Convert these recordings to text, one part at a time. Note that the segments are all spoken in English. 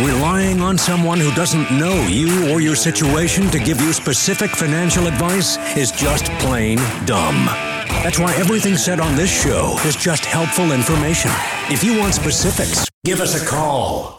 Relying on someone who doesn't know you or your situation to give you specific financial advice is just plain dumb. That's why everything said on this show is just helpful information. If you want specifics, give us a call.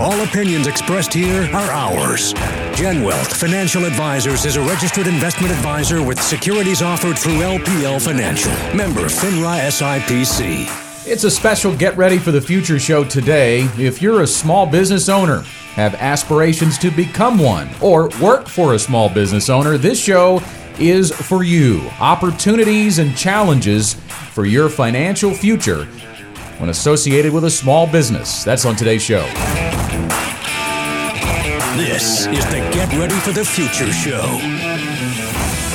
All opinions expressed here are ours. GenWealth Financial Advisors is a registered investment advisor with securities offered through LPL Financial. Member FINRA SIPC. It's a special Get Ready for the Future show today. If you're a small business owner, have aspirations to become one, or work for a small business owner, this show is for you. Opportunities and challenges for your financial future when associated with a small business. That's on today's show. This is the Get Ready for the Future show.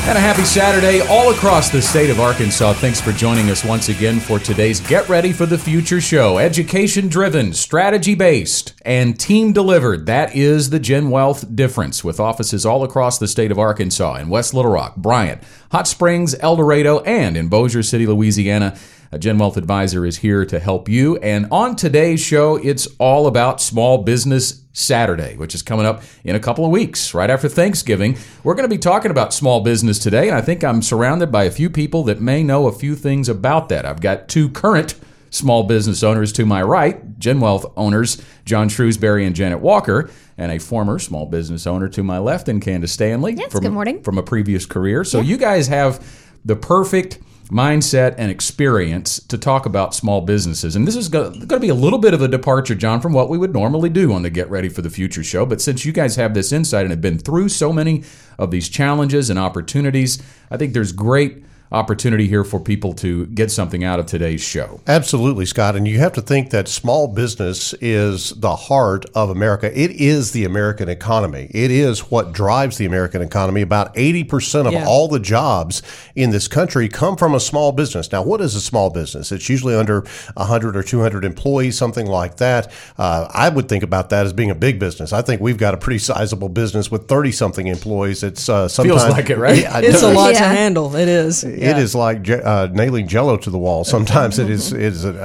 And a happy Saturday all across the state of Arkansas. Thanks for joining us once again for today's Get Ready for the Future show. Education-driven, strategy-based, and team-delivered. That is the GenWealth difference, with offices all across the state of Arkansas in West Little Rock, Bryant, Hot Springs, El Dorado, and in Bossier City, Louisiana. A GenWealth advisor is here to help you. And on today's show, it's all about Small Business Saturday, which is coming up in a couple of weeks, right after Thanksgiving. We're going to be talking about small business today, and I think I'm surrounded by a few people that may know a few things about that. I've got two current small business owners to my right, GenWealth owners, John Shrewsbury and Janet Walker, and a former small business owner to my left, and Candace Stanley. Yes, good morning. From a previous career. So yes, you guys have the perfect mindset and experience to talk about small businesses. And this is going to be a little bit of a departure, John, from what we would normally do on the Get Ready for the Future show. But since you guys have this insight and have been through so many of these challenges and opportunities, I think there's great opportunity here for people to get something out of today's show. Absolutely, Scott. And you have to think that small business is the heart of America. It is the American economy. It is what drives the American economy. About 80% of all the jobs in this country come from a small business. Now, what is a small business? It's usually under 100 or 200 employees, something like that. I would think about that as being a big business. I think we've got a pretty sizable business with 30-something employees. It's sometimes feels like it, right? Yeah, it's a lot to handle. It is. It is like nailing Jell-O to the wall. Sometimes it is an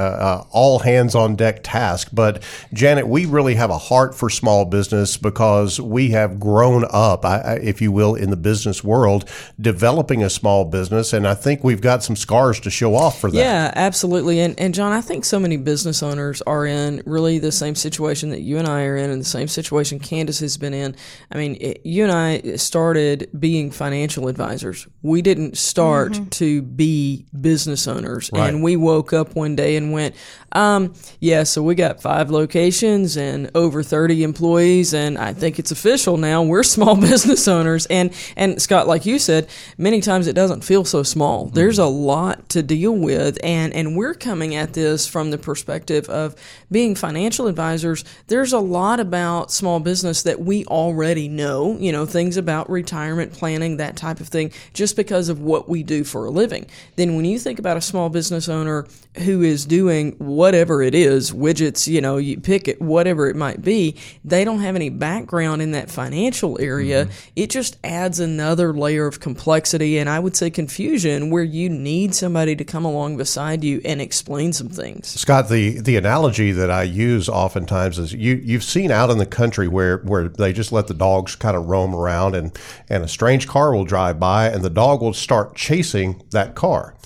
all-hands-on-deck task. But, Janet, we really have a heart for small business because we have grown up, if you will, in the business world, developing a small business. And I think we've got some scars to show off for that. Yeah, absolutely. And John, I think so many business owners are in really the same situation that you and I are in, and the same situation Candace has been in. I mean, you and I started being financial advisors. We didn't start to be business owners. Right. And we woke up one day and went, so we got 5 locations and over 30 employees, and I think it's official now, we're small business owners. And Scott, like you said, many times it doesn't feel so small. Mm-hmm. There's a lot to deal with, and we're coming at this from the perspective of being financial advisors. There's a lot about small business that we already know, things about retirement planning, that type of thing, just because of what we do for a living. Then when you think about a small business owner who is doing whatever it is, widgets, you pick it, whatever it might be, they don't have any background in that financial area. Mm-hmm. It just adds another layer of complexity and I would say confusion where you need somebody to come along beside you and explain some things. Scott, the analogy that I use oftentimes is you've seen out in the country where they just let the dogs kind of roam around and a strange car will drive by and the dog will start chasing that car.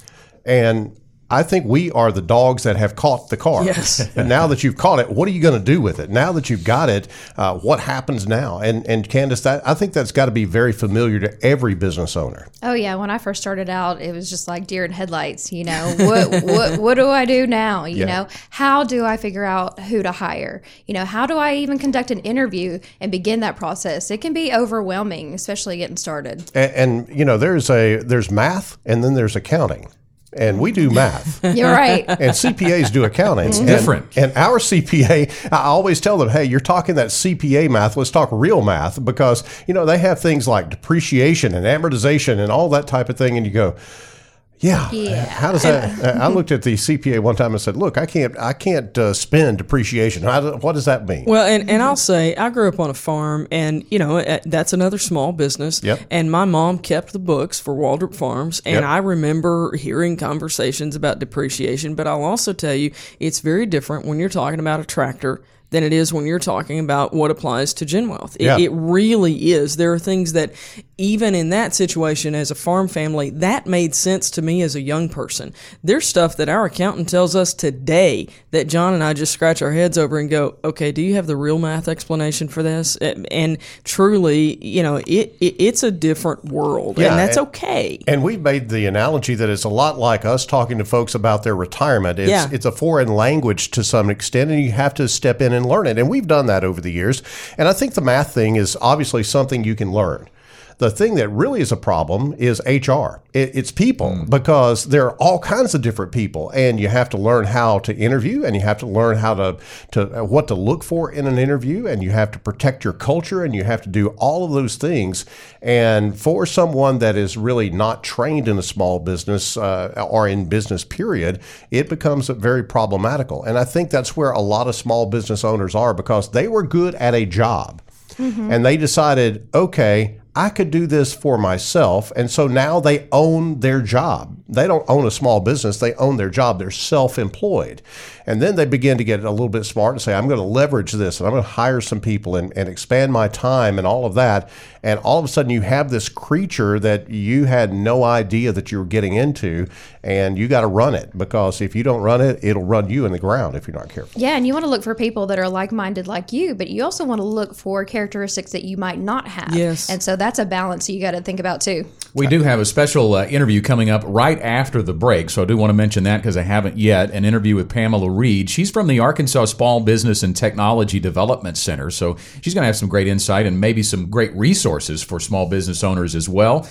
And I think we are the dogs that have caught the car. Yes. And now that you've caught it, what are you going to do with it? Now that you've got it, what happens now? And Candace, I think that's got to be very familiar to every business owner. Oh, yeah. When I first started out, it was just like deer in headlights, What do I do now? You know, how do I figure out who to hire? How do I even conduct an interview and begin that process? It can be overwhelming, especially getting started. And there's math and then there's accounting. And we do math. You're right. And CPAs do accounting. It's different. And our CPA, I always tell them, hey, you're talking that CPA math. Let's talk real math because, they have things like depreciation and amortization and all that type of thing. And you go, yeah. How does that? I looked at the CPA one time and said, "Look, I can't spend depreciation. What does that mean?" Well, and I'll say I grew up on a farm, and that's another small business. Yep. And my mom kept the books for Waldrop Farms, and I remember hearing conversations about depreciation. But I'll also tell you, it's very different when you're talking about a tractor than it is when you're talking about what applies to GenWealth. It really is. There are things that even in that situation as a farm family, that made sense to me as a young person. There's stuff that our accountant tells us today that John and I just scratch our heads over and go, okay, do you have the real math explanation for this? And truly, you know, it's a different world, and that's okay. And we've made the analogy that it's a lot like us talking to folks about their retirement. It's a foreign language to some extent, and you have to step in and learn it. And we've done that over the years. And I think the math thing is obviously something you can learn. The thing that really is a problem is HR. It's people, because there are all kinds of different people, and you have to learn how to interview, and you have to learn how to what to look for in an interview, and you have to protect your culture, and you have to do all of those things. And for someone that is really not trained in a small business or in business period, it becomes very problematical. And I think that's where a lot of small business owners are, because they were good at a job, and they decided, okay, I could do this for myself. And so now they own their job. They don't own a small business. They own their job. They're self-employed. And then they begin to get a little bit smart and say, I'm going to leverage this, and I'm going to hire some people and expand my time and all of that. And all of a sudden you have this creature that you had no idea that you were getting into, and you got to run it, because if you don't run it, it'll run you in the ground if you're not careful. Yeah. And you want to look for people that are like-minded like you, but you also want to look for characteristics that you might not have. Yes. And so that's a balance you got to think about too. We do have a special interview coming up right after the break, so I do want to mention that because I haven't yet. An interview with Pamela Reed. She's from the Arkansas Small Business and Technology Development Center, so she's going to have some great insight and maybe some great resources for small business owners as well.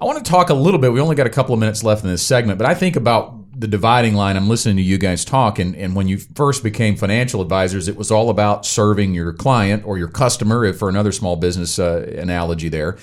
I want to talk a little bit. We only got a couple of minutes left in this segment, but I think about the dividing line. I'm listening to you guys talk, and when you first became financial advisors, it was all about serving your client or your customer, if for another small business analogy there.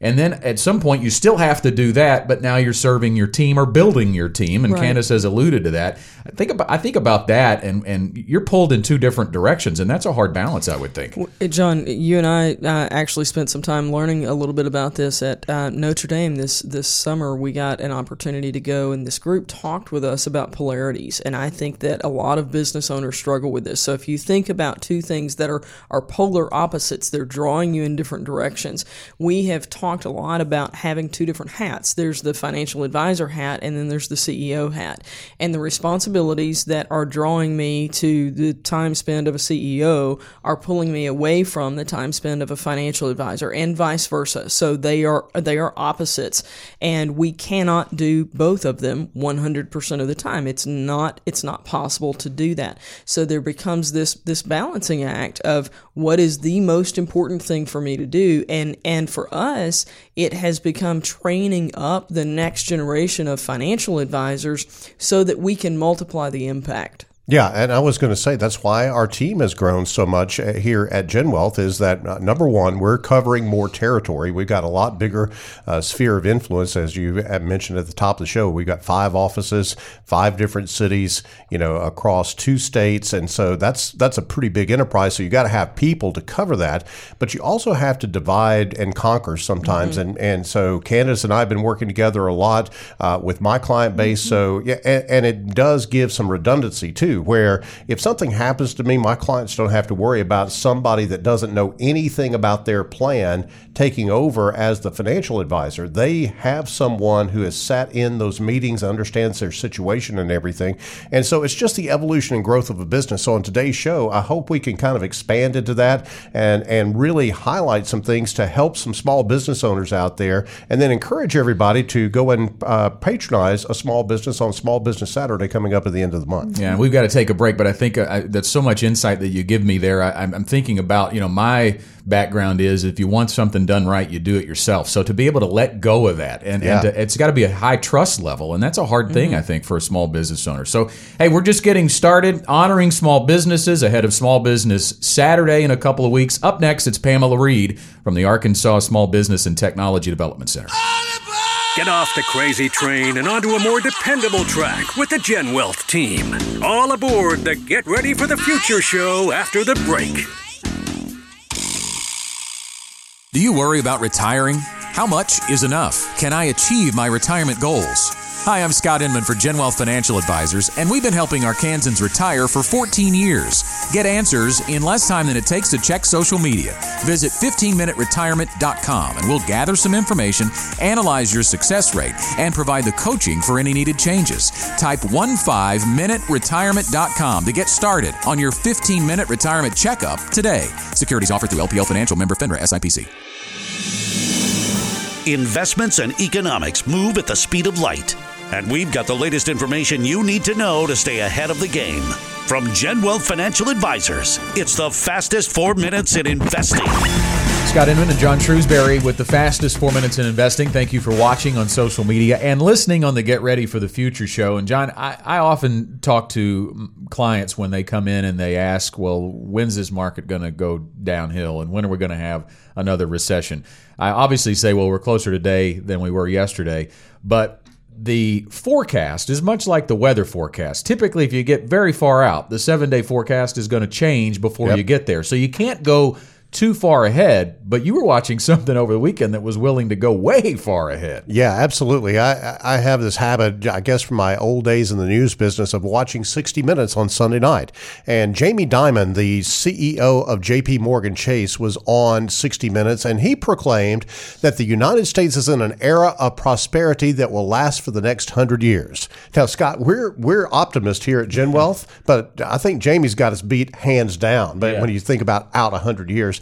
And then at some point, you still have to do that, but now you're serving your team or building your team, and right. Candace has alluded to that. I think about that, and you're pulled in two different directions, and that's a hard balance, I would think. Well, John, you and I actually spent some time learning a little bit about this at Notre Dame this summer. We got an opportunity to go, and this group talked with us about polarities, and I think that a lot of business owners struggle with this. So if you think about two things that are polar opposites, they're drawing you in different directions. We have talked a lot about having two different hats. There's the financial advisor hat, and then there's the CEO hat. And the responsibilities that are drawing me to the time spend of a CEO are pulling me away from the time spend of a financial advisor, and vice versa. So they are opposites, and we cannot do both of them 100% of the time. It's not possible to do that. So there becomes this balancing act of what is the most important thing for me to do, and for us, it has become training up the next generation of financial advisors so that we can multiply the impact. Yeah, and I was going to say that's why our team has grown so much here at GenWealth, is that number one, we're covering more territory. We've got a lot bigger sphere of influence, as you mentioned at the top of the show. We've got 5 offices, 5 different cities, you know, across 2 states, and so that's a pretty big enterprise. So you got to have people to cover that, but you also have to divide and conquer sometimes. Mm-hmm. And so Candace and I have been working together a lot with my client base. Mm-hmm. So yeah, and it does give some redundancy too, where if something happens to me, my clients don't have to worry about somebody that doesn't know anything about their plan taking over as the financial advisor. They have someone who has sat in those meetings, understands their situation and everything. And so it's just the evolution and growth of a business. So on today's show, I hope we can kind of expand into that and really highlight some things to help some small business owners out there, and then encourage everybody to go and patronize a small business on Small Business Saturday coming up at the end of the month. Yeah, we've got to take a break, but I think that's so much insight that you give me there. I'm thinking about, you know, my background is if you want something done right, you do it yourself. So to be able to let go of that, and it's got to be a high trust level, and that's a hard thing, I think, for a small business owner. So, hey, we're just getting started honoring small businesses ahead of Small Business Saturday in a couple of weeks. Up next, it's Pamela Reed from the Arkansas Small Business and Technology Development Center. Get off the crazy train and onto a more dependable track with the GenWealth team. All aboard the Get Ready for the Future show after the break. Do you worry about retiring? How much is enough? Can I achieve my retirement goals? Hi, I'm Scott Inman for GenWealth Financial Advisors, and we've been helping Arkansans retire for 14 years. Get answers in less time than it takes to check social media. Visit 15minuteretirement.com, and we'll gather some information, analyze your success rate, and provide the coaching for any needed changes. Type 15minuteretirement.com to get started on your 15-minute retirement checkup today. Securities offered through LPL Financial, member FINRA, SIPC. Investments and economics move at the speed of light, and we've got the latest information you need to know to stay ahead of the game. From GenWealth Financial Advisors, it's the fastest 4 minutes in investing. Scott Inman and John Shrewsbury with the fastest 4 minutes in investing. Thank you for watching on social media and listening on the Get Ready for the Future show. And John, I often talk to clients when they come in and they ask, well, when's this market going to go downhill and when are we going to have another recession? I obviously say, well, we're closer today than we were yesterday, but the forecast is much like the weather forecast. Typically, if you get very far out, the 7-day forecast is going to change before you get there. So you can't go too far ahead, but you were watching something over the weekend that was willing to go way far ahead. Yeah, absolutely. I have this habit, I guess, from my old days in the news business of watching 60 Minutes on Sunday night. And Jamie Dimon, the CEO of JP Morgan Chase, was on 60 Minutes, and he proclaimed that the United States is in an era of prosperity that will last for the next 100 years. Now, Scott, we're optimists here at GenWealth, but I think Jamie's got us beat hands down. But when you think about out 100 years,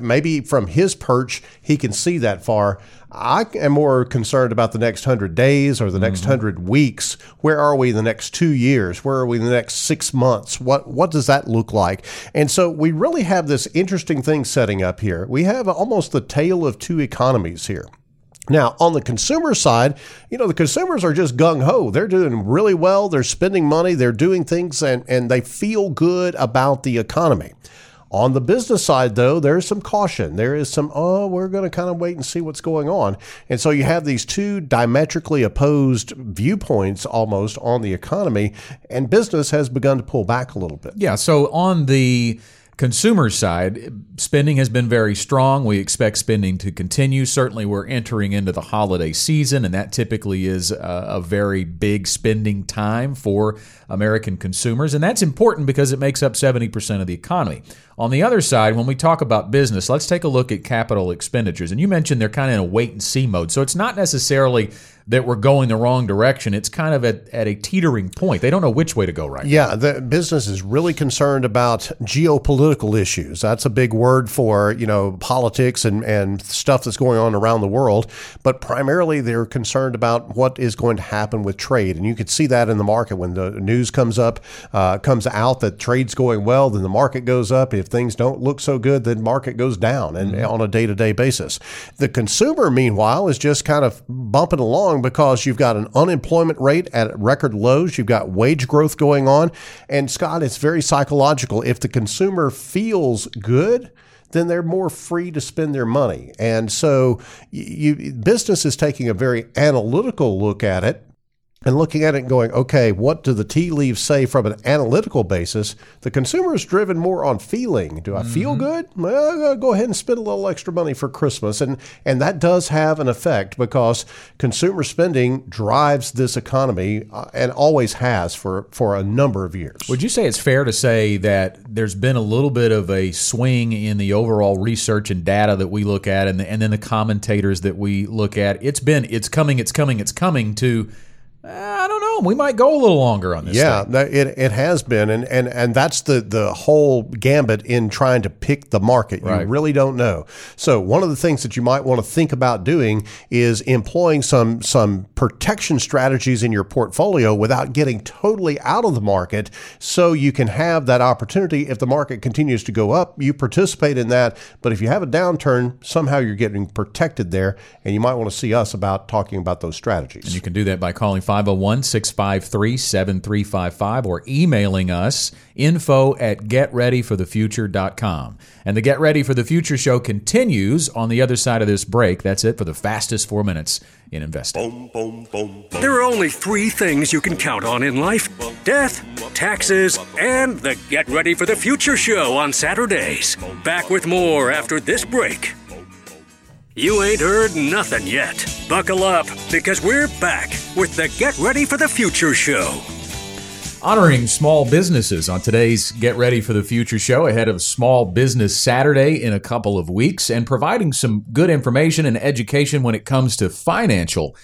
maybe from his perch, he can see that far. I am more concerned about the next 100 days or the next 100 weeks. Where are we in the next 2 years? Where are we in the next 6 months? What does that look like? And so we really have this interesting thing setting up here. We have almost the tale of two economies here. Now, on the consumer side, you know, the consumers are just gung-ho. They're doing really well. They're spending money. They're doing things, and they feel good about the economy. On the business side, though, there is some caution. There is some, we're going to kind of wait and see what's going on. And so you have these two diametrically opposed viewpoints almost on the economy, and business has begun to pull back a little bit. Yeah, so on the consumer side, spending has been very strong. We expect spending to continue. Certainly, we're entering into the holiday season, and that typically is a very big spending time for American consumers. And that's important because it makes up 70% of the economy. On the other side, when we talk about business, let's take a look at capital expenditures. And you mentioned they're kind of in a wait-and-see mode. So it's not necessarily that we're going the wrong direction. It's kind of at a teetering point. They don't know which way to go right now. Yeah, the business is really concerned about geopolitical issues. That's a big word for, you know, politics and stuff that's going on around the world. But primarily, they're concerned about what is going to happen with trade. And you can see that in the market when the news comes out that trade's going well, then the market goes up. If things don't look so good, then market goes down and on a day-to-day basis. The consumer, meanwhile, is just kind of bumping along because you've got an unemployment rate at record lows. You've got wage growth going on. And, Scott, it's very psychological. If the consumer feels good, then they're more free to spend their money. And so business is taking a very analytical look at it. And looking at it and going, okay, what do the tea leaves say from an analytical basis? The consumer is driven more on feeling. Do I feel good? Well, I'll go ahead and spend a little extra money for Christmas. And that does have an effect because consumer spending drives this economy and always has for a number of years. Would you say it's fair to say that there's been a little bit of a swing in the overall research and data that we look at and then the commentators that we look at? It's coming to... I don't know. We might go a little longer on this. Yeah, it has been. And that's the whole gambit in trying to pick the market. Right. You really don't know. So one of the things that you might want to think about doing is employing some protection strategies in your portfolio without getting totally out of the market so you can have that opportunity. If the market continues to go up, you participate in that. But if you have a downturn, somehow you're getting protected there. And you might want to see us about talking about those strategies. And you can do that by calling 501-653-7355 or emailing us info@getreadyforthefuture.com. And the Get Ready for the Future show continues on the other side of this break. That's it for the fastest 4 minutes in investing. There are only three things you can count on in life: death, taxes, and the Get Ready for the Future show on Saturdays. Back with more after this break. You ain't heard nothing yet. Buckle up, because we're back with the Get Ready for the Future show. Honoring small businesses on today's Get Ready for the Future show ahead of Small Business Saturday in a couple of weeks, and providing some good information and education when it comes to financial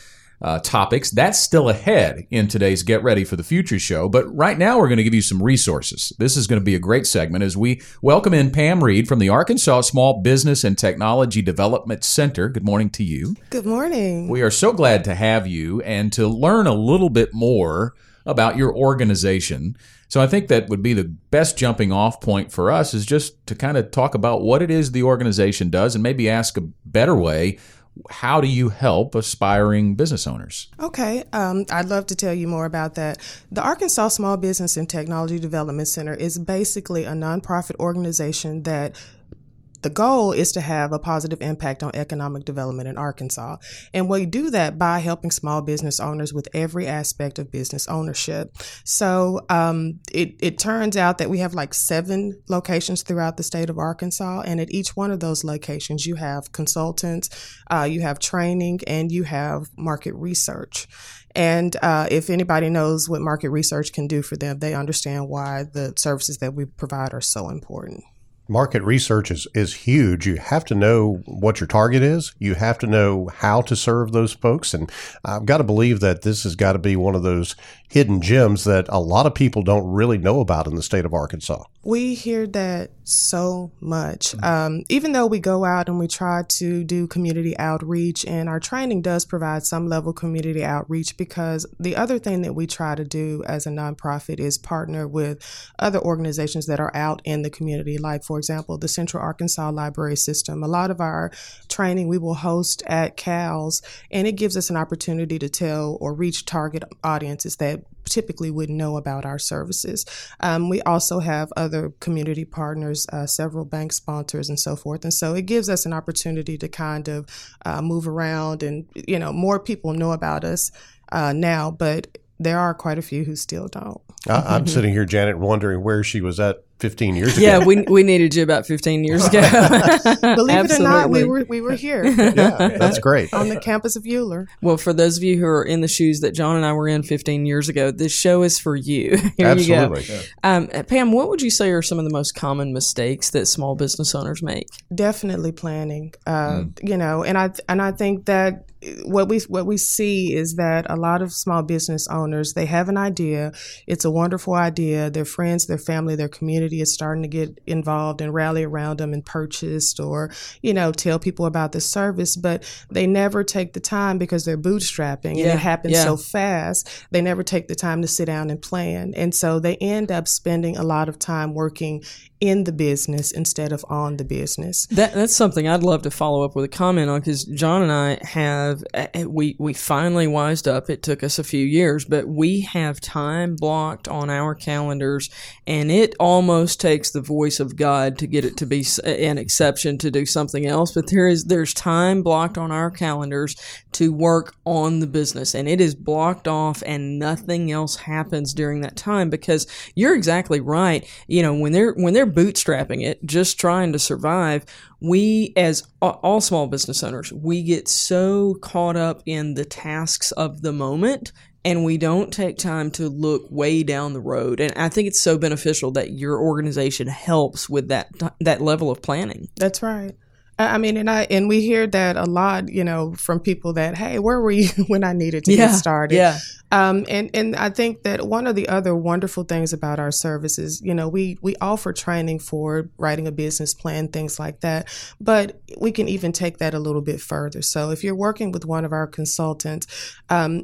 topics. That's still ahead in today's Get Ready for the Future show, but right now we're going to give you some resources. This is going to be a great segment as we welcome in Pam Reed from the Arkansas Small Business and Technology Development Center. Good morning to you. Good morning. We are so glad to have you and to learn a little bit more about your organization. So I think that would be the best jumping off point for us, is just to kind of talk about what it is the organization does, and maybe ask a better way, how do you help aspiring business owners? Okay, I'd love to tell you more about that. The Arkansas Small Business and Technology Development Center is basically a nonprofit organization that the goal is to have a positive impact on economic development in Arkansas. And we do that by helping small business owners with every aspect of business ownership. So it turns out that we have like 7 locations throughout the state of Arkansas. And at each one of those locations, you have consultants, you have training, and you have market research. And if anybody knows what market research can do for them, they understand why the services that we provide are so important. Market research is huge. You have to know what your target is. You have to know how to serve those folks. And I've got to believe that this has got to be one of those hidden gems that a lot of people don't really know about in the state of Arkansas. We hear that so much. Even though we go out and we try to do community outreach, and our training does provide some level of community outreach, because the other thing that we try to do as a nonprofit is partner with other organizations that are out in the community, like, for example, the Central Arkansas Library System. A lot of our training we will host at CALS, and it gives us an opportunity to tell or reach target audiences that typically wouldn't know about our services. We also have other community partners, several bank sponsors and so forth. And so it gives us an opportunity to kind of move around, and, you know, more people know about us now, but there are quite a few who still don't. I'm sitting here, Janet, wondering where she was at 15 years ago. Yeah, we needed you about 15 years ago. Believe it or not, we were here. Yeah, that's great. On the campus of Euler. Well, for those of you who are in the shoes that John and I were in 15 years ago, this show is for you. Here Absolutely. You go. Yeah. Pam, what would you say are some of the most common mistakes that small business owners make? Definitely planning. You know, and I think that what we see is that a lot of small business owners, they have an idea. It's a wonderful idea. Their friends, their family, their community is starting to get involved and rally around them and purchased, or, you know, tell people about the service, but they never take the time, because they're bootstrapping and it happens so fast. They never take the time to sit down and plan. And so they end up spending a lot of time working in the business instead of on the business. That's something I'd love to follow up with a comment on, because John and I have, we finally wised up. It took us a few years, but we have time blocked on our calendars, and it almost takes the voice of God to get it to be an exception to do something else. But there's time blocked on our calendars to work on the business, and it is blocked off, and nothing else happens during that time, because you're exactly right. You know, when they're bootstrapping it, just trying to survive, we, as all small business owners, we get so caught up in the tasks of the moment, and we don't take time to look way down the road. And I think it's so beneficial that your organization helps with that level of planning. That's right. I mean, and we hear that a lot, you know, from people that, hey, where were you when I needed to get started? Yeah. And I think that one of the other wonderful things about our services, you know, we offer training for writing a business plan, things like that, but we can even take that a little bit further. So if you're working with one of our consultants,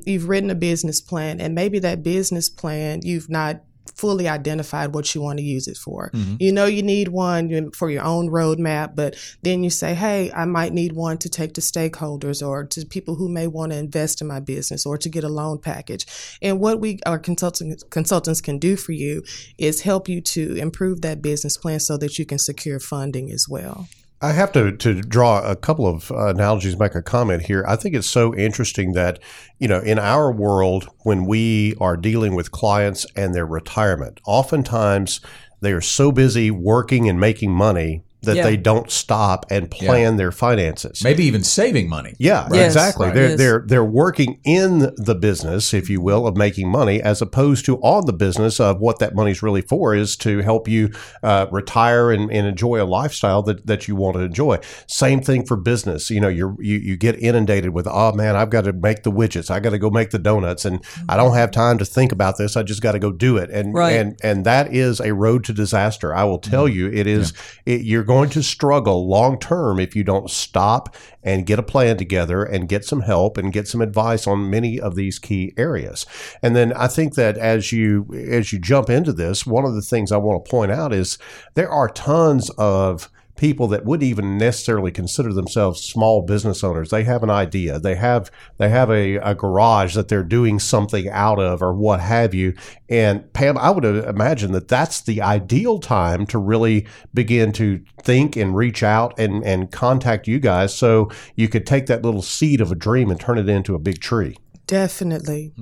you've written a business plan, and maybe that business plan, you've not fully identified what you want to use it for. Mm-hmm. You know, you need one for your own roadmap, but then you say, hey, I might need one to take to stakeholders, or to people who may want to invest in my business, or to get a loan package. And what our consultants can do for you is help you to improve that business plan so that you can secure funding as well. I have to draw a couple of analogies, make a comment here. I think it's so interesting that, you know, in our world, when we are dealing with clients and their retirement, oftentimes they are so busy working and making money that they don't stop and plan their finances. Maybe even saving money. Yeah, right? Exactly. Right. They're working in the business, if you will, of making money, as opposed to on the business of what that money's really for, is to help you retire and enjoy a lifestyle that you want to enjoy. Same thing for business. You know, you get inundated with, oh man, I've got to make the widgets. I got to go make the donuts, and I don't have time to think about this. I just got to go do it. And and that is a road to disaster. I will tell you, it is. Yeah. You're going to struggle long term if you don't stop and get a plan together and get some help and get some advice on many of these key areas. And then I think that as you jump into this, one of the things I want to point out is there are tons of people that wouldn't even necessarily consider themselves small business owners. They have an idea. They have a garage that they're doing something out of, or what have you. And Pam, I would imagine that that's the ideal time to really begin to think and reach out and contact you guys, so you could take that little seed of a dream and turn it into a big tree. Definitely.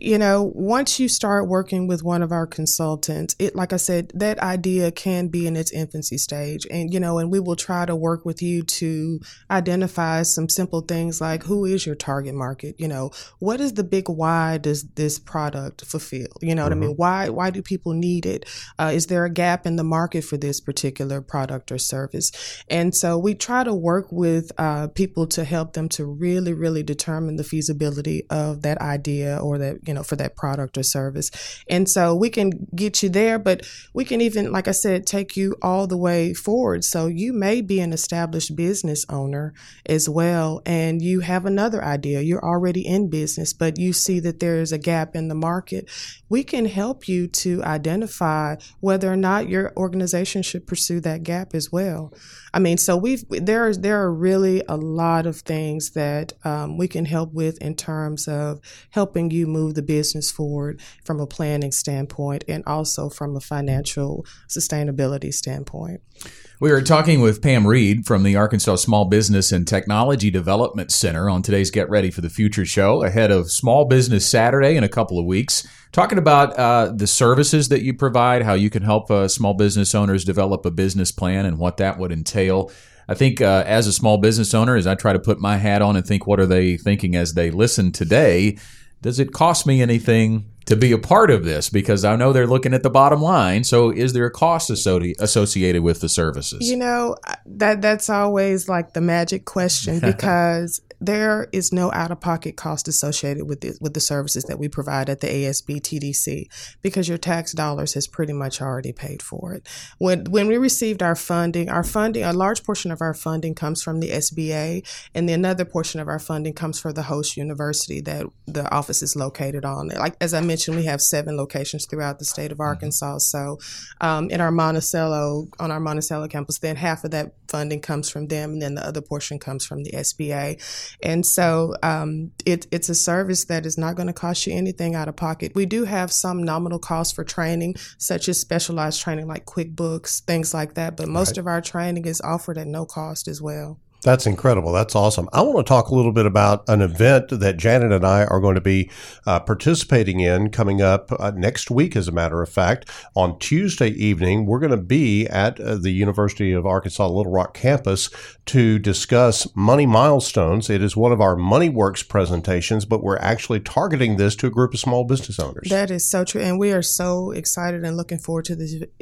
You know, once you start working with one of our consultants, it, like I said, that idea can be in its infancy stage. And, you know, and we will try to work with you to identify some simple things like, who is your target market? You know, what is the big why does this product fulfill? You know what I mean? Why do people need it? Is there a gap in the market for this particular product or service? And so we try to work with people to help them to really, really determine the feasibility of that idea or that, you know, for that product or service. And so we can get you there, but we can even, like I said, take you all the way forward. So you may be an established business owner as well, and you have another idea. You're already in business, but you see that there is a gap in the market. We can help you to identify whether or not your organization should pursue that gap as well. I mean, so there are really a lot of things that we can help with in terms of helping you move the business forward from a planning standpoint and also from a financial sustainability standpoint. We are talking with Pam Reed from the Arkansas Small Business and Technology Development Center on today's Get Ready for the Future show, ahead of Small Business Saturday in a couple of weeks, talking about the services that you provide, how you can help small business owners develop a business plan and what that would entail. I think as a small business owner, as I try to put my hat on and think, what are they thinking as they listen today? Does it cost me anything to be a part of this? Because I know they're looking at the bottom line. So is there a cost associated with the services? You know, that's always like the magic question, because there is no out-of-pocket cost associated with the services that we provide at the ASB TDC, because your tax dollars has pretty much already paid for it. When we received our funding, a large portion of our funding comes from the SBA, and then another portion of our funding comes from the host university that the office is located on. Like, as I mentioned, we have 7 locations throughout the state of Arkansas. So on our Monticello campus, then half of that funding comes from them, and then the other portion comes from the SBA. And so it's a service that is not going to cost you anything out of pocket. We do have some nominal costs for training, such as specialized training like QuickBooks, things like that. But most of our training is offered at no cost as well. That's incredible. That's awesome. I want to talk a little bit about an event that Janet and I are going to be participating in coming up next week, as a matter of fact. On Tuesday evening, we're going to be at the University of Arkansas Little Rock campus to discuss money milestones. It is one of our MoneyWorks presentations, but we're actually targeting this to a group of small business owners. That is so true, and we are so excited and looking forward to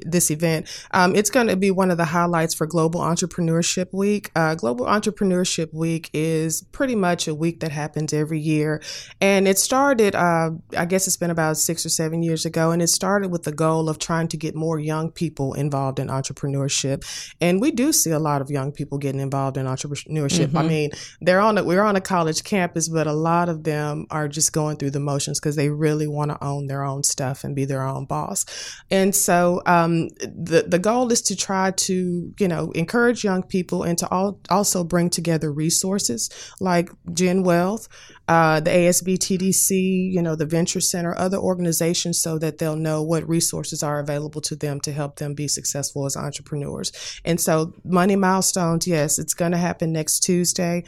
this event. It's going to be one of the highlights for Global Entrepreneurship Week. Global Entrepreneurship Week is pretty much a week that happens every year. And it started, I guess it's been about 6 or 7 years ago, and it started with the goal of trying to get more young people involved in entrepreneurship. And we do see a lot of young people getting involved in entrepreneurship. Mm-hmm. I mean, we're on a college campus, but a lot of them are just going through the motions because they really want to own their own stuff and be their own boss. And so the goal is to try to, you know, encourage young people and to also bring together resources like GenWealth, the ASB TDC, you know, the Venture Center, other organizations, so that they'll know what resources are available to them to help them be successful as entrepreneurs. And so Money Milestones, yes, it's going to happen next Tuesday,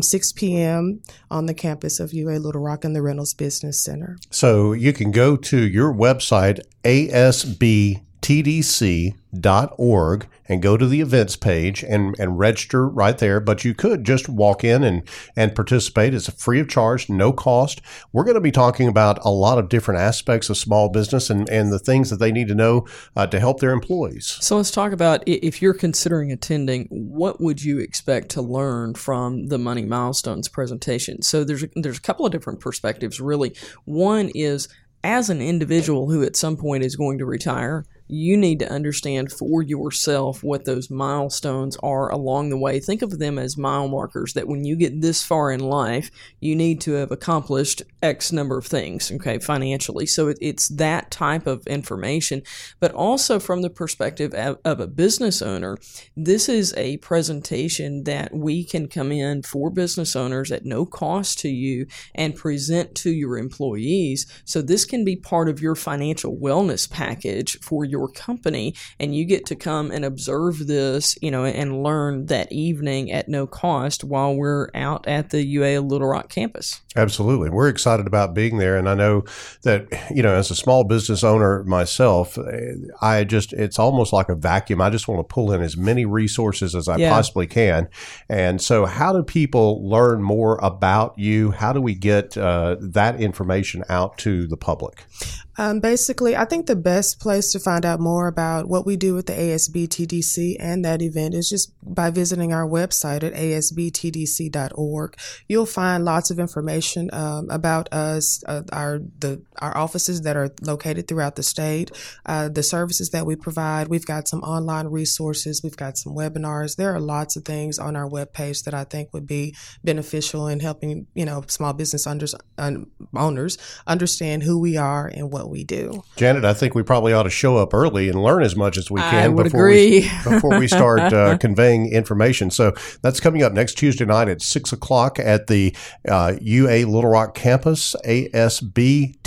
6 p.m. on the campus of UA Little Rock in the Reynolds Business Center. So you can go to your website, ASB. tdc.org and go to the events page and register right there. But you could just walk in and participate. It's free of charge, no cost. We're going to be talking about a lot of different aspects of small business and the things that they need to know to help their employees. So let's talk about, if you're considering attending, what would you expect to learn from the Money Milestones presentation? So there's a couple of different perspectives, really. One is, as an individual who at some point is going to retire, you need to understand for yourself what those milestones are along the way. Think of them as mile markers, that when you get this far in life, you need to have accomplished X number of things, okay, financially. So it's that type of information. But also from the perspective of a business owner, this is a presentation that we can come in for business owners at no cost to you and present to your employees. So this can be part of your financial wellness package for your company, and you get to come and observe this, you know, and learn that evening at no cost while we're out at the UA Little Rock campus. Absolutely. We're excited about being there. And I know that, you know, as a small business owner myself, it's almost like a vacuum. I just want to pull in as many resources as I possibly can. And so how do people learn more about you? How do we get that information out to the public? Basically, I think the best place to find out more about what we do with the ASB TDC and that event is just by visiting our website at asbtdc.org. You'll find lots of information about us, our offices that are located throughout the state, the services that we provide. We've got some online resources. We've got some webinars. There are lots of things on our webpage that I think would be beneficial in helping, you know, small business owners understand who we are and what we do. Janet, I think we probably ought to show up early and learn as much as we can before we start conveying information. So that's coming up next Tuesday night at 6 o'clock at the UA Little Rock campus, asbtdc.org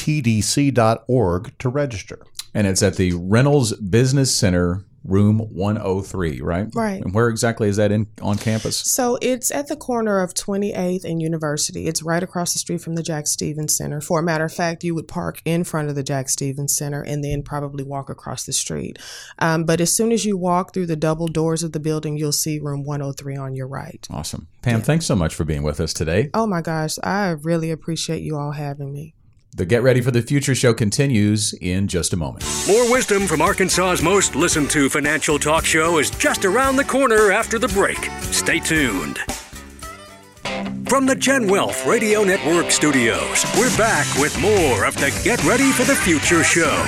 to register. And it's at the Reynolds Business Center, Room 103, right? Right. And where exactly is that on campus? So it's at the corner of 28th and University. It's right across the street from the Jack Stevens Center. For a matter of fact, you would park in front of the Jack Stevens Center and then probably walk across the street. But as soon as you walk through the double doors of the building, you'll see Room 103 on your right. Awesome. Pam, thanks so much for being with us today. Oh my gosh, I really appreciate you all having me. The Get Ready for the Future show continues in just a moment. More wisdom from Arkansas's most listened to financial talk show is just around the corner after the break. Stay tuned. From the GenWealth Radio Network studios, we're back with more of the Get Ready for the Future show.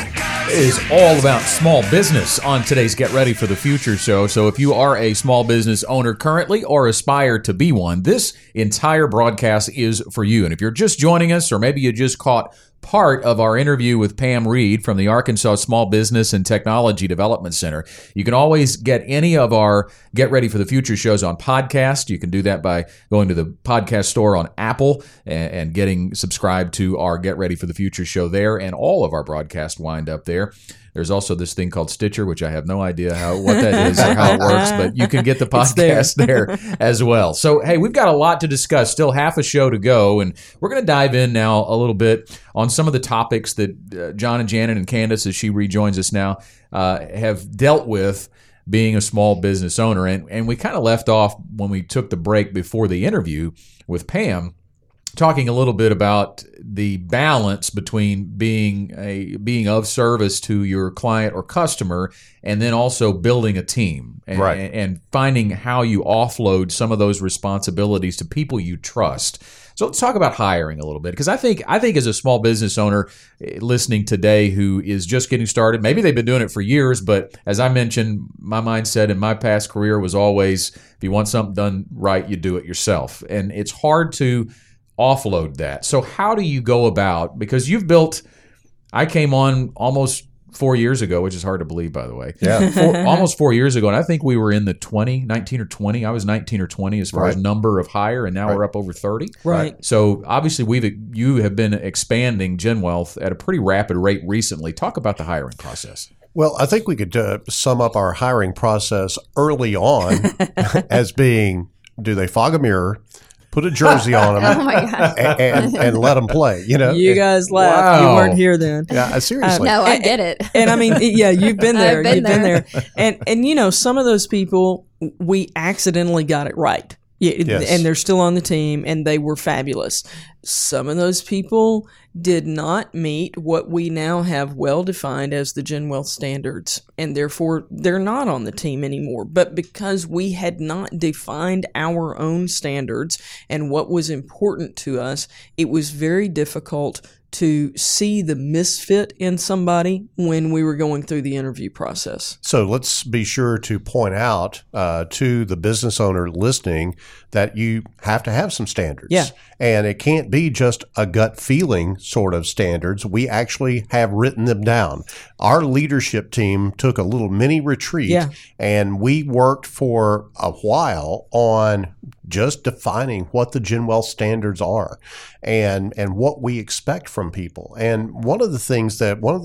It is all about small business on today's Get Ready for the Future show. So if you are a small business owner currently or aspire to be one, this entire broadcast is for you. And if you're just joining us, or maybe you just caught part of our interview with Pam Reed from the Arkansas Small Business and Technology Development Center. You can always get any of our Get Ready for the Future shows on podcast. You can do that by going to the podcast store on Apple and getting subscribed to our Get Ready for the Future show there, and all of our broadcasts wind up there. There's also this thing called Stitcher, which I have no idea what that is or how it works, but you can get the podcast there as well. So, hey, we've got a lot to discuss. Still half a show to go, and we're going to dive in now a little bit on some of the topics that John and Janet and Candace, as she rejoins us now, have dealt with being a small business owner. And we kind of left off when we took the break before the interview with Pam, talking a little bit about the balance between being of service to your client or customer, and then also building a team and finding how you offload some of those responsibilities to people you trust. So let's talk about hiring a little bit, because I think as a small business owner listening today who is just getting started, maybe they've been doing it for years, but as I mentioned, my mindset in my past career was always, if you want something done right, you do it yourself. And it's hard to offload that. So how do you go about, because you've built, I came on almost 4 years ago, which is hard to believe, by the way. Yeah. Almost 4 years ago. And I think we were in the 19 or 20. I was 19 or 20 as far as number of hire. And now we're up over 30. Right. So obviously you have been expanding GenWealth at a pretty rapid rate recently. Talk about the hiring process. Well, I think we could sum up our hiring process early on as being, do they fog a mirror? put a jersey on them. Oh my gosh. and let them play. You know, you guys laughed. Wow. You weren't here then. Yeah, seriously. No, I get it. And I mean, yeah, you've been there. I've been there. And you know, some of those people, we accidentally got it right. Yes. And they're still on the team, and they were fabulous. Some of those people did not meet what we now have well defined as the GenWealth standards, and therefore they're not on the team anymore. But because we had not defined our own standards and what was important to us, it was very difficult to see the misfit in somebody when we were going through the interview process. So let's be sure to point out to the business owner listening that you have to have some standards. Yeah. And it can't be just a gut feeling sort of standards. We actually have written them down. Our leadership team took a little mini retreat, and we worked for a while on just defining what the GenWealth standards are and what we expect from people. And one of the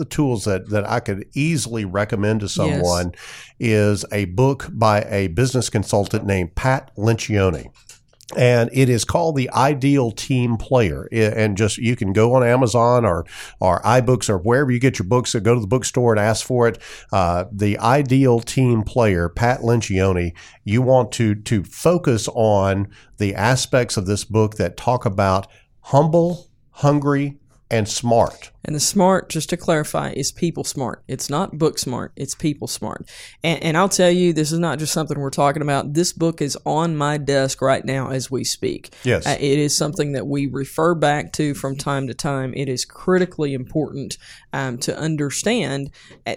tools that I could easily recommend to someone is a book by a business consultant named Pat Lencioni. And it is called The Ideal Team Player. And just, you can go on Amazon or iBooks or wherever you get your books, go to the bookstore and ask for it. The Ideal Team Player, Pat Lencioni. You want to focus on the aspects of this book that talk about humble, hungry, and smart. And the smart, just to clarify, is people smart. It's not book smart. It's people smart. And I'll tell you, this is not just something we're talking about. This book is on my desk right now as we speak. Yes. It is something that we refer back to from time to time. It is critically important to understand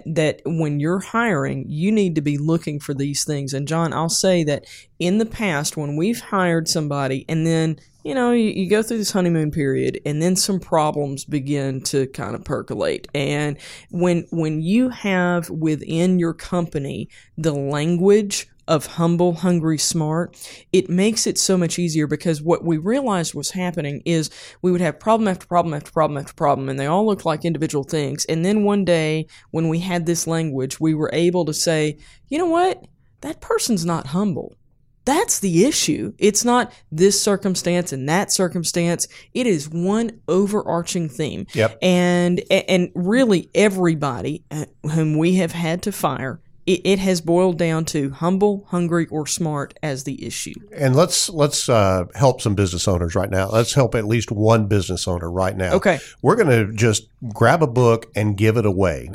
that when you're hiring, you need to be looking for these things. And John, I'll say that in the past, when we've hired somebody and then, you know, you go through this honeymoon period and then some problems begin to kind of percolate. And when you have within your company the language of humble, hungry, smart, it makes it so much easier, because what we realized was happening is we would have problem after problem after problem after problem, and they all looked like individual things. And then one day when we had this language, we were able to say, you know what? That person's not humble. That's the issue. It's not this circumstance and that circumstance. It is one overarching theme. Yep. And really everybody whom we have had to fire, it has boiled down to humble, hungry, or smart as the issue. And let's help some business owners right now. Let's help at least one business owner right now. Okay. We're going to just grab a book and give it away.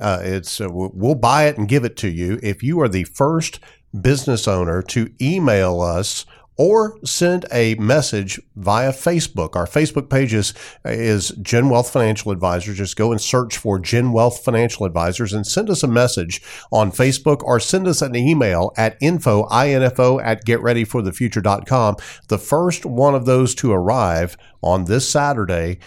We'll buy it and give it to you if you are the first business owner to email us or send a message via Facebook. Our Facebook page is GenWealth Financial Advisors. Just go and search for GenWealth Financial Advisors and send us a message on Facebook, or send us an email at info@getreadyforthefuture.com. The first one of those to arrive on this Saturday,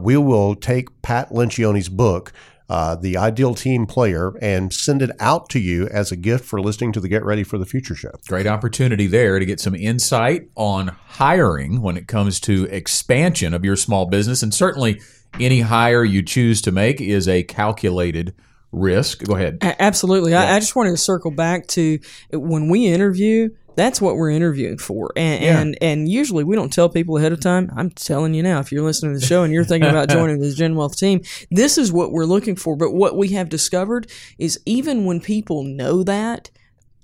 we will take Pat Lencioni's book, The Ideal Team Player, and send it out to you as a gift for listening to the Get Ready for the Future show. Great opportunity there to get some insight on hiring when it comes to expansion of your small business. And certainly any hire you choose to make is a calculated risk. Go ahead. Absolutely. Yeah. I just wanted to circle back to when we interview. That's what we're interviewing for. And usually we don't tell people ahead of time. I'm telling you now, if you're listening to the show and you're thinking about joining this GenWealth team, this is what we're looking for. But what we have discovered is even when people know that,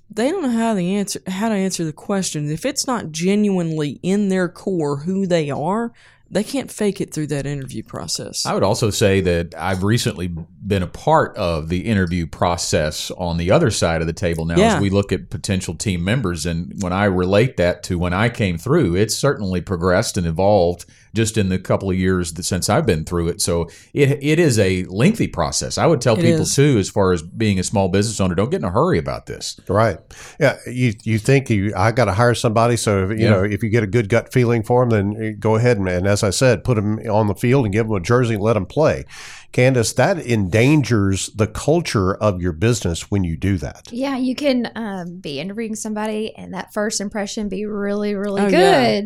they don't know how to answer the question. If it's not genuinely in their core who they are, they can't fake it through that interview process. I would also say that I've recently been a part of the interview process on the other side of the table now as we look at potential team members. And when I relate that to when I came through, it's certainly progressed and evolved just in the couple of years since I've been through it. So it is a lengthy process. I would tell people too, as far as being a small business owner, don't get in a hurry about this. Right. Yeah. You think I got to hire somebody. So, you know, if you get a good gut feeling for them, then go ahead and as I said, put them on the field and give them a jersey and let them play. Candace, that endangers the culture of your business when you do that. Yeah, you can be interviewing somebody and that first impression be really, really good. Yeah.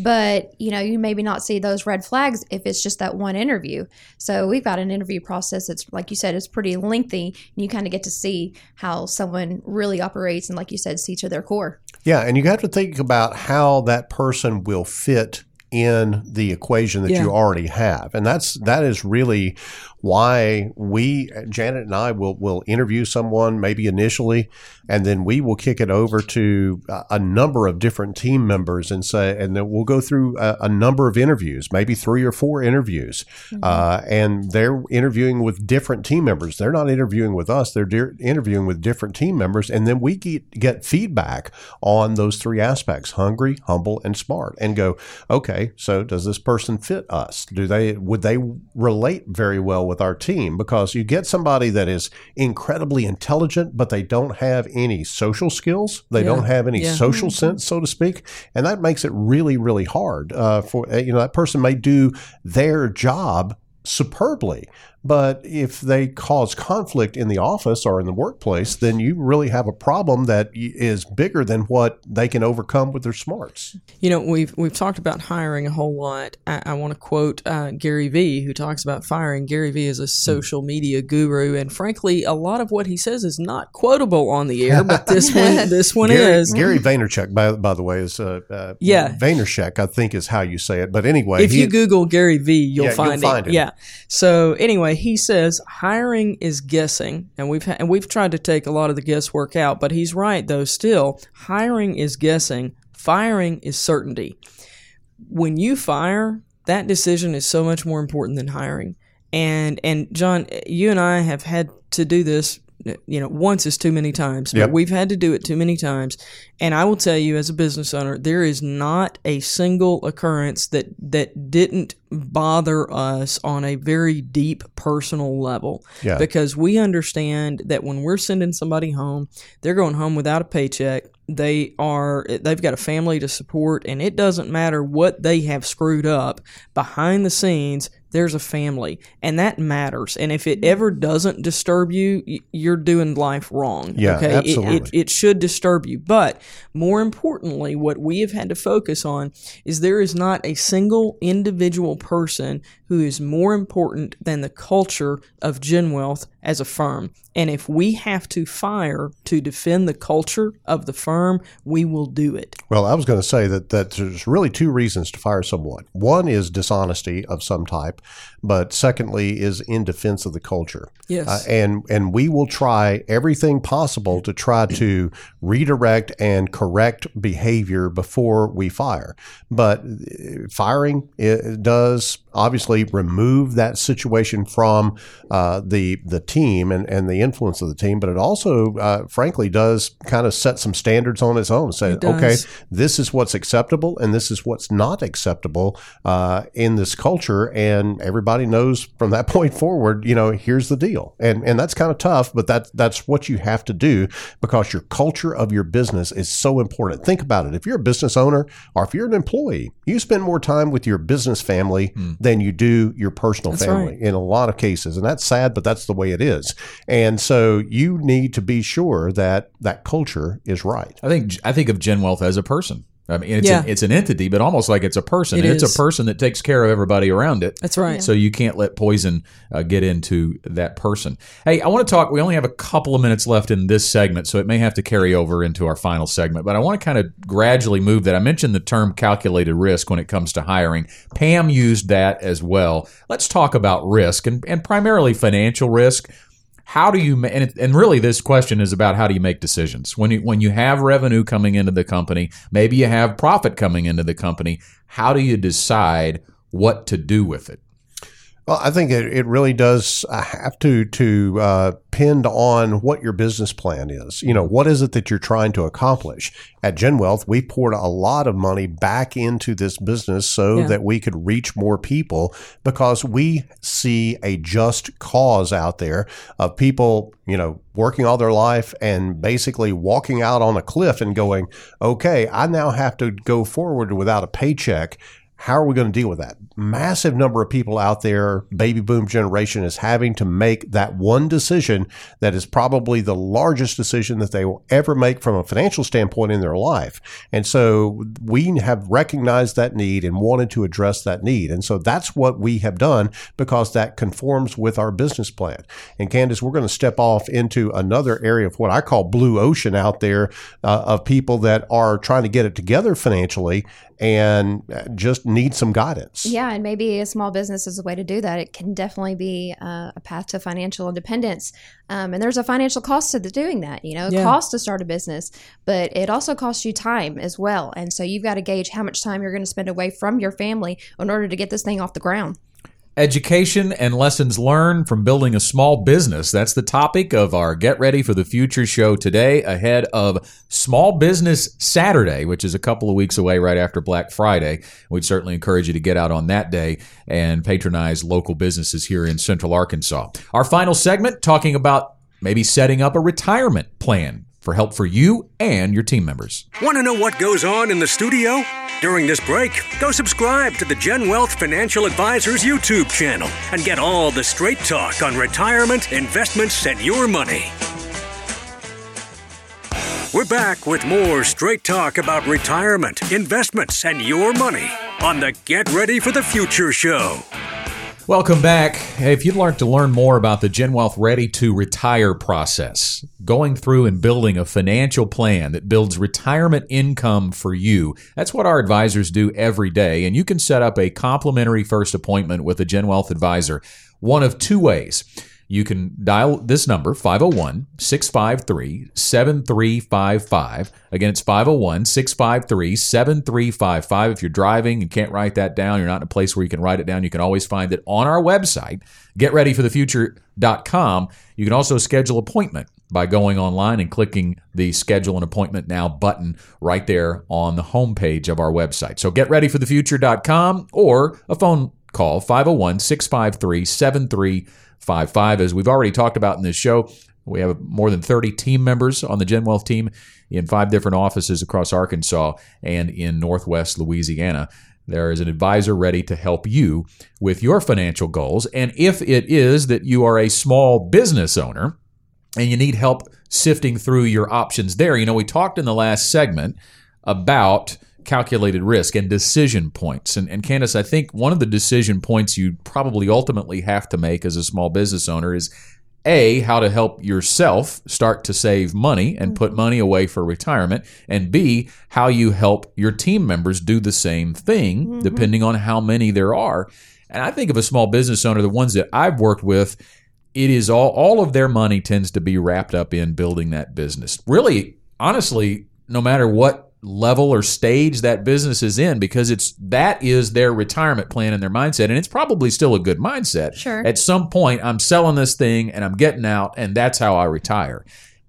But, you know, you maybe not see those red flags if it's just that one interview. So we've got an interview process that's, like you said, it's pretty lengthy. And you kind of get to see how someone really operates and, like you said, see to their core. Yeah, and you have to think about how that person will fit in the equation that you already have. And that is really why Janet and I will interview someone maybe initially, and then we will kick it over to a number of different team members and then we'll go through a number of interviews, maybe 3 or 4 interviews. Mm-hmm. And they're interviewing with different team members. They're not interviewing with us. They're interviewing with different team members. And then we get feedback on those 3 aspects: hungry, humble, and smart, and go, okay, so does this person fit us? Would they relate very well with our team? Because you get somebody that is incredibly intelligent, but they don't have any social skills. They don't have any social sense, so to speak. And that makes it really, really hard for that person may do their job superbly, but if they cause conflict in the office or in the workplace, then you really have a problem that is bigger than what they can overcome with their smarts. You know, we've talked about hiring a whole lot. I want to quote Gary Vee, who talks about firing. Gary Vee is a social media guru, and frankly, a lot of what he says is not quotable on the air. But this one is. Gary Vaynerchuk, by the way, is Vaynerchuk, I think, is how you say it. But anyway, if you Google Gary Vee, you'll find it. Yeah. So anyway. He says hiring is guessing, and we've tried to take a lot of the guesswork out, but he's right though. Still, hiring is guessing, firing is certainty. When you fire, that decision is so much more important than hiring. And John, you and I have had to do this. You know, once is too many times. But we've had to do it too many times. And I will tell you, as a business owner, there is not a single occurrence that didn't bother us on a very deep personal level. Yeah. Because we understand that when we're sending somebody home, they're going home without a paycheck. They've got a family to support, and it doesn't matter what they have screwed up behind the scenes. There's a family, and that matters. And if it ever doesn't disturb you, you're doing life wrong. Yeah, okay? Absolutely. It should disturb you. But more importantly, what we have had to focus on is there is not a single individual person who is more important than the culture of GenWealth as a firm. And if we have to fire to defend the culture of the firm, we will do it. Well, I was going to say that there's really 2 reasons to fire someone. One is dishonesty of some type. But secondly is in defense of the culture. Yes. And we will try everything possible to try to redirect and correct behavior before we fire. But firing does obviously remove that situation from the team and the influence of the team, but it also, frankly, does kind of set some standards on its own. Say, okay, this is what's acceptable and this is what's not acceptable in this culture. And everybody knows from that point forward, you know, here's the deal. And that's kind of tough, but that's what you have to do because your culture of your business is so important. Think about it. If you're a business owner or if you're an employee, you spend more time with your business family than you do your personal family in a lot of cases. And that's sad, but that's the way it is. And so you need to be sure that that culture is right. I think of GenWealth as a person. I mean, it's an entity, but almost like it's a person. It's a person that takes care of everybody around it. That's right. Yeah. So you can't let poison get into that person. Hey, I want to talk. We only have a couple of minutes left in this segment, so it may have to carry over into our final segment. But I want to kind of gradually move that. I mentioned the term calculated risk when it comes to hiring. Pam used that as well. Let's talk about risk and primarily financial risk. How do you, and really this question is about how do you make decisions? When you have revenue coming into the company, maybe you have profit coming into the company, how do you decide what to do with it? Well, I think it really does have to depend on what your business plan is. You know, what is it that you're trying to accomplish? At GenWealth, we poured a lot of money back into this business so that we could reach more people because we see a just cause out there of people, you know, working all their life and basically walking out on a cliff and going, okay, I now have to go forward without a paycheck. How are we going to deal with that? Massive number of people out there, baby boom generation, is having to make that one decision that is probably the largest decision that they will ever make from a financial standpoint in their life. And so we have recognized that need and wanted to address that need. And so that's what we have done because that conforms with our business plan. And Candace, we're going to step off into another area of what I call blue ocean out there of people that are trying to get it together financially and just need some guidance. Yeah, and maybe a small business is a way to do that. It can definitely be a path to financial independence. And there's a financial cost to doing that, you know, it costs to start a business, but it also costs you time as well. And so you've got to gauge how much time you're going to spend away from your family in order to get this thing off the ground. Education and lessons learned from building a small business. That's the topic of our Get Ready for the Future show today, ahead of Small Business Saturday, which is a couple of weeks away right after Black Friday. We'd certainly encourage you to get out on that day and patronize local businesses here in Central Arkansas. Our final segment, talking about maybe setting up a retirement plan for help for you and your team members. Want to know what goes on in the studio? During this break, go subscribe to the GenWealth Financial Advisors YouTube channel and get all the straight talk on retirement, investments, and your money. We're back with more straight talk about retirement, investments, and your money on the Get Ready for the Future show. Welcome back. Hey, if you'd like to learn more about the GenWealth Ready to Retire process, going through and building a financial plan that builds retirement income for you, that's what our advisors do every day. And you can set up a complimentary first appointment with a GenWealth advisor one of two ways. You can dial this number, 501-653-7355. Again, it's 501-653-7355. If you're driving and can't write that down, you're not in a place where you can write it down, you can always find it on our website, getreadyforthefuture.com. You can also schedule an appointment by going online and clicking the Schedule an Appointment Now button right there on the homepage of our website. So getreadyforthefuture.com or a phone call, 501-653-7355. As we've already talked about in this show, we have more than 30 team members on the GenWealth team in 5 different offices across Arkansas and in Northwest Louisiana. There is an advisor ready to help you with your financial goals. And if it is that you are a small business owner and you need help sifting through your options there, you know, we talked in the last segment about calculated risk and decision points. And Candace, I think one of the decision points you probably ultimately have to make as a small business owner is A, how to help yourself start to save money and put money away for retirement, and B, how you help your team members do the same thing, depending on how many there are. And I think of a small business owner, the ones that I've worked with, it is all of their money tends to be wrapped up in building that business. Really, honestly, no matter what level or stage that business is in, because that is their retirement plan and their mindset. And it's probably still a good mindset. Sure. At some point, I'm selling this thing and I'm getting out, and that's how I retire.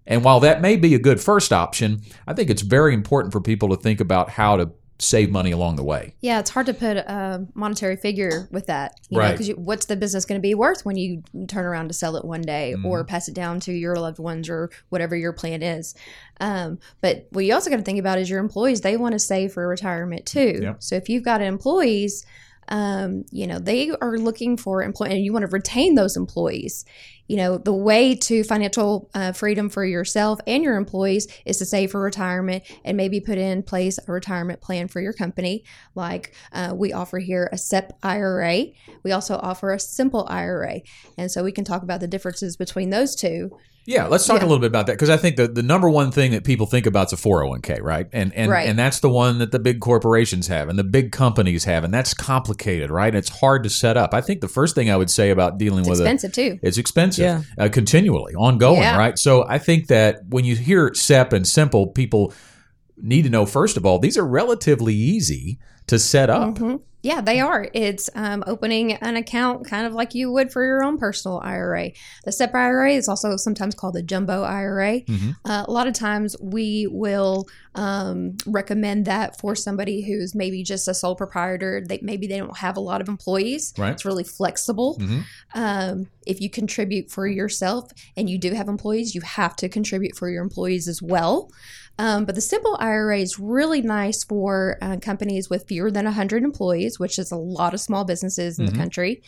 And while that may be a good first option, I think it's very important for people to think about how to save money along the way. Yeah, it's hard to put a monetary figure with that. Right. Because what's the business going to be worth when you turn around to sell it one day or pass it down to your loved ones or whatever your plan is. But what you also got to think about is your employees, they want to save for retirement too. Yep. So if you've got employees, they are looking for employees and you want to retain those employees. You know, the way to financial freedom for yourself and your employees is to save for retirement and maybe put in place a retirement plan for your company. Like we offer here a SEP IRA. We also offer a SIMPLE IRA. And so we can talk about the differences between those two. Yeah, let's talk a little bit about that, because I think the number one thing that people think about is a 401k, right? And that's the one that the big corporations have and the big companies have, and that's complicated, right? And it's hard to set up. I think the first thing I would say about dealing with it, it's expensive too. It's expensive, continually, ongoing, right? So I think that when you hear SEP and SIMPLE, people need to know, first of all, these are relatively easy to set up. Mm-hmm. Yeah, they are. It's opening an account kind of like you would for your own personal IRA. The SEP IRA is also sometimes called the jumbo IRA. Mm-hmm. A lot of times we will recommend that for somebody who's maybe just a sole proprietor. Maybe they don't have a lot of employees. Right. It's really flexible. Mm-hmm. If you contribute for yourself and you do have employees, you have to contribute for your employees as well. But the SIMPLE IRA is really nice for companies with fewer than 100 employees, which is a lot of small businesses in the country.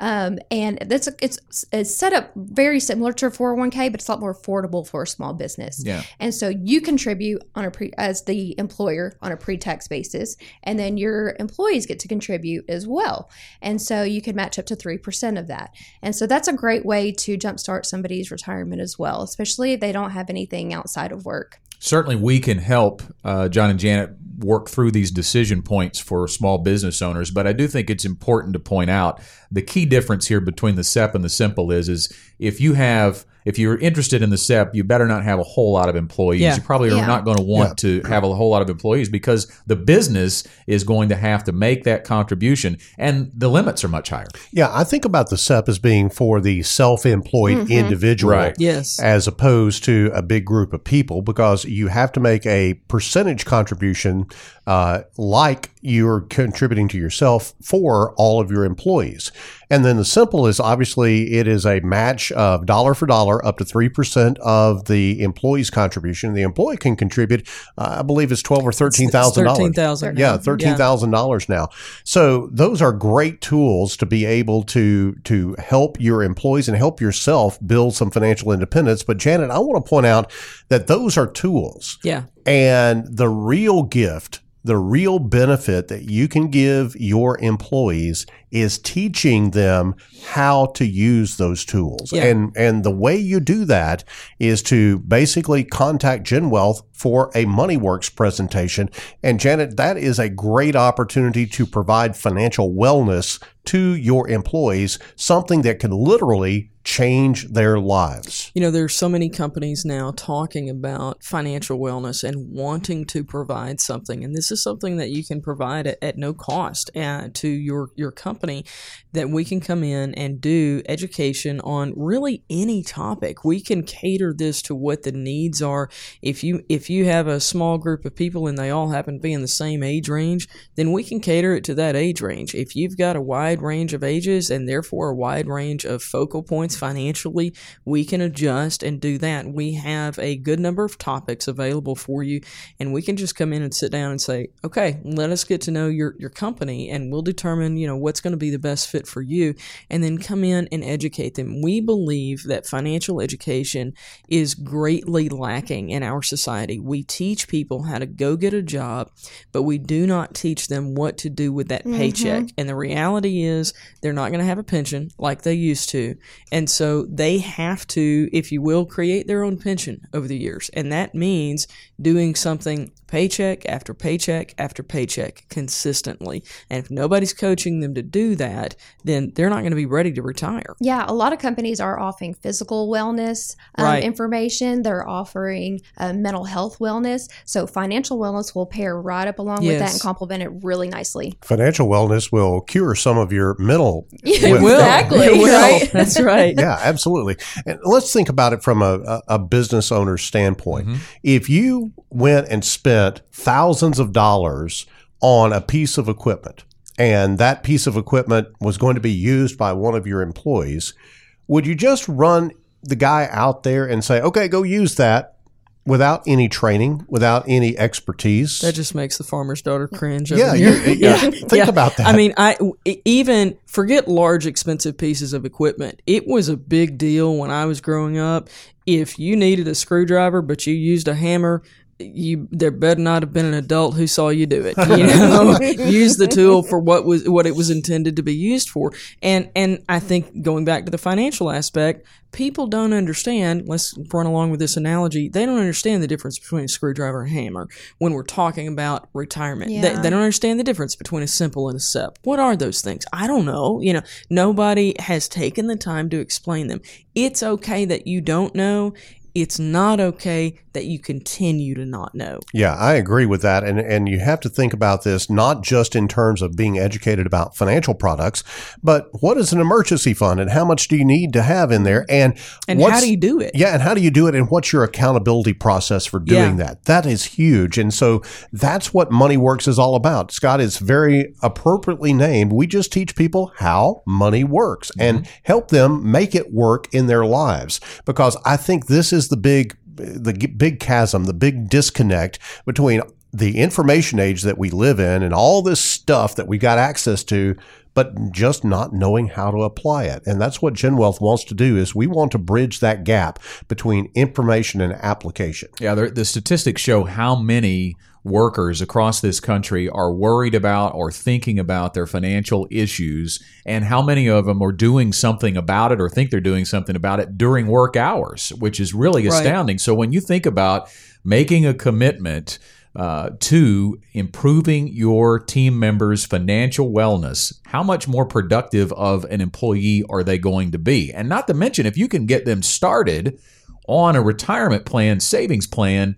And it's set up very similar to a 401k, but it's a lot more affordable for a small business. Yeah. And so you contribute as the employer on a pre-tax basis, and then your employees get to contribute as well. And so you can match up to 3% of that. And so that's a great way to jumpstart somebody's retirement as well, especially if they don't have anything outside of work. Certainly we can help John and Janet work through these decision points for small business owners, but I do think it's important to point out the key difference here between the SEP and the SIMPLE is if you're interested in the SEP, you better not have a whole lot of employees. Yeah. You probably are not going to want to have a whole lot of employees because the business is going to have to make that contribution, and the limits are much higher. Yeah, I think about the SEP as being for the self-employed individual as opposed to a big group of people, because you have to make a percentage contribution like you're contributing to yourself for all of your employees. And then the SIMPLE is obviously it is a match of dollar for dollar up to 3% of the employee's contribution. The employee can contribute, I believe it's $12,000 or $13,000. $13,000. Yeah, $13,000 now. So those are great tools to be able to help your employees and help yourself build some financial independence. But Janet, I want to point out that those are tools. Yeah. And the real gift, the real benefit that you can give your employees is teaching them how to use those tools. Yeah. And the way you do that is to basically contact GenWealth for a MoneyWorks presentation. And Janet, that is a great opportunity to provide financial wellness to your employees, something that can literally change their lives. You know, there's so many companies now talking about financial wellness and wanting to provide something. And this is something that you can provide at no cost to your company, that we can come in and do education on really any topic. We can cater this to what the needs are. If you have a small group of people and they all happen to be in the same age range, then we can cater it to that age range. If you've got a wide range of ages and therefore a wide range of focal points financially, we can adjust and do that. We have a good number of topics available for you, and we can just come in and sit down and say, okay, let us get to know your company, and we'll determine, you know, what's going to be the best fit for you, and then come in and educate them. We believe that financial education is greatly lacking in our society. We teach people how to go get a job, but we do not teach them what to do with that paycheck. And the reality is they're not going to have a pension like they used to. And so they have to, if you will, create their own pension over the years. And that means doing something paycheck after paycheck after paycheck consistently. And if nobody's coaching them to do that, then they're not going to be ready to retire. Yeah, a lot of companies are offering physical wellness information. They're offering mental health wellness. So financial wellness will pair right up along with that and complement it really nicely. Financial wellness will cure some of your mental. It will. That's right. Yeah, absolutely. And let's think about it from a business owner's standpoint. Mm-hmm. If you went and spent thousands of dollars on a piece of equipment, and that piece of equipment was going to be used by one of your employees, would you just run the guy out there and say, okay, go use that, without any training, without any expertise? That just makes the farmer's daughter cringe. Think about that. I mean, even forget large, expensive pieces of equipment. It was a big deal when I was growing up. If you needed a screwdriver, but you used a hammer, there better not have been an adult who saw you do it. You know, use the tool for what it was intended to be used for. And I think going back to the financial aspect, people don't understand. Let's run along with this analogy. They don't understand the difference between a screwdriver and a hammer when we're talking about retirement. Yeah. They don't understand the difference between a SIMPLE and a SEP. What are those things? I don't know. You know, nobody has taken the time to explain them. It's okay that you don't know. It's not okay that you continue to not know. Yeah, I agree with that. And you have to think about this not just in terms of being educated about financial products, but what is an emergency fund and how much do you need to have in there? And how do you do it? Yeah, and how do you do it? And what's your accountability process for doing that? That is huge. And so that's what MoneyWorks is all about. Scott, it's very appropriately named. We just teach people how money works and help them make it work in their lives, because I think this is the big chasm, the big disconnect between the information age that we live in and all this stuff that we got access to, but just not knowing how to apply it. And that's what GenWealth wants to do, is we want to bridge that gap between information and application. Yeah, the statistics show how many workers across this country are worried about or thinking about their financial issues, and how many of them are doing something about it or think they're doing something about it during work hours, which is really astounding. Right. So when you think about making a commitment to improving your team members' financial wellness, how much more productive of an employee are they going to be? And not to mention, if you can get them started on a retirement plan, savings plan,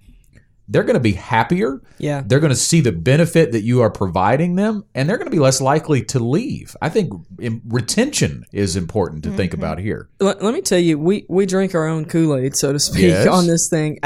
they're going to be happier. Yeah. They're going to see the benefit that you are providing them, and they're going to be less likely to leave. I think retention is important to think about here. Let me tell you, we drink our own Kool-Aid, so to speak, yes, on this thing.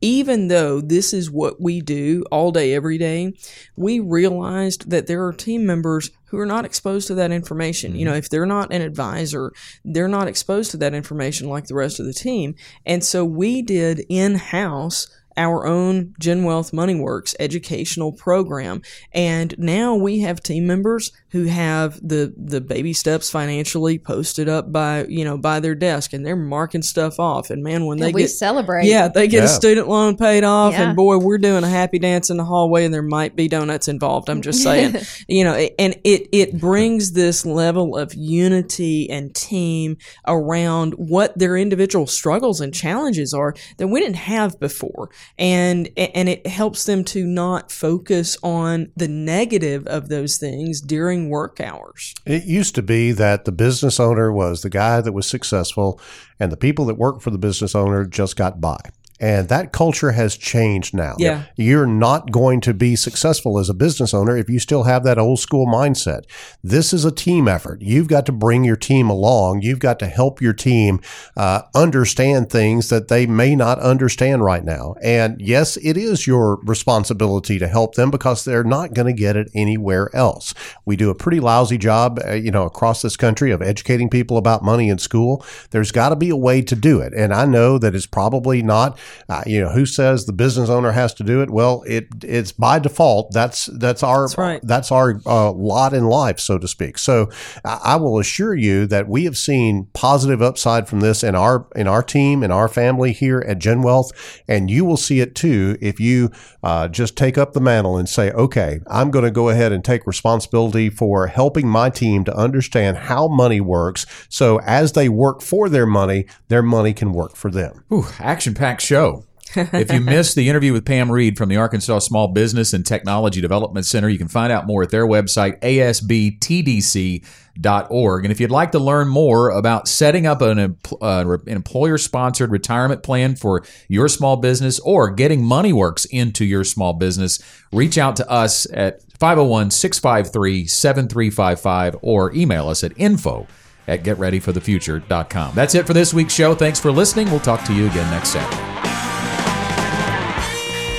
Even though this is what we do all day, every day, we realized that there are team members who are not exposed to that information. You know, if they're not an advisor, they're not exposed to that information like the rest of the team. And so we did in-house our own GenWealth MoneyWorks educational program. And now we have team members who have the baby steps financially posted up by their desk, and they're marking stuff off. And man, they get a student loan paid off, and boy, we're doing a happy dance in the hallway, and there might be donuts involved. I'm just saying, and it brings this level of unity and team around what their individual struggles and challenges are that we didn't have before. And it helps them to not focus on the negative of those things during work hours. It used to be that the business owner was the guy that was successful, and the people that worked for the business owner just got by. And that culture has changed now. Yeah. You're not going to be successful as a business owner if you still have that old school mindset. This is a team effort. You've got to bring your team along. You've got to help your team understand things that they may not understand right now. And yes, it is your responsibility to help them, because they're not going to get it anywhere else. We do a pretty lousy job, across this country, of educating people about money in school. There's got to be a way to do it. And I know that it's probably not, who says the business owner has to do it? Well, it's by default. That's our lot in life, so to speak. So I will assure you that we have seen positive upside from this in our team, in our family here at GenWealth, and you will see it too if you just take up the mantle and say, okay, I'm going to go ahead and take responsibility for helping my team to understand how money works, so as they work for their money can work for them. Ooh, action-packed show. If you missed the interview with Pam Reed from the Arkansas Small Business and Technology Development Center, you can find out more at their website, asbtdc.org. And if you'd like to learn more about setting up an employer-sponsored retirement plan for your small business, or getting MoneyWorks into your small business, reach out to us at 501-653-7355 or email us at info@getreadyforthefuture.com. That's it for this week's show. Thanks for listening. We'll talk to you again next Saturday.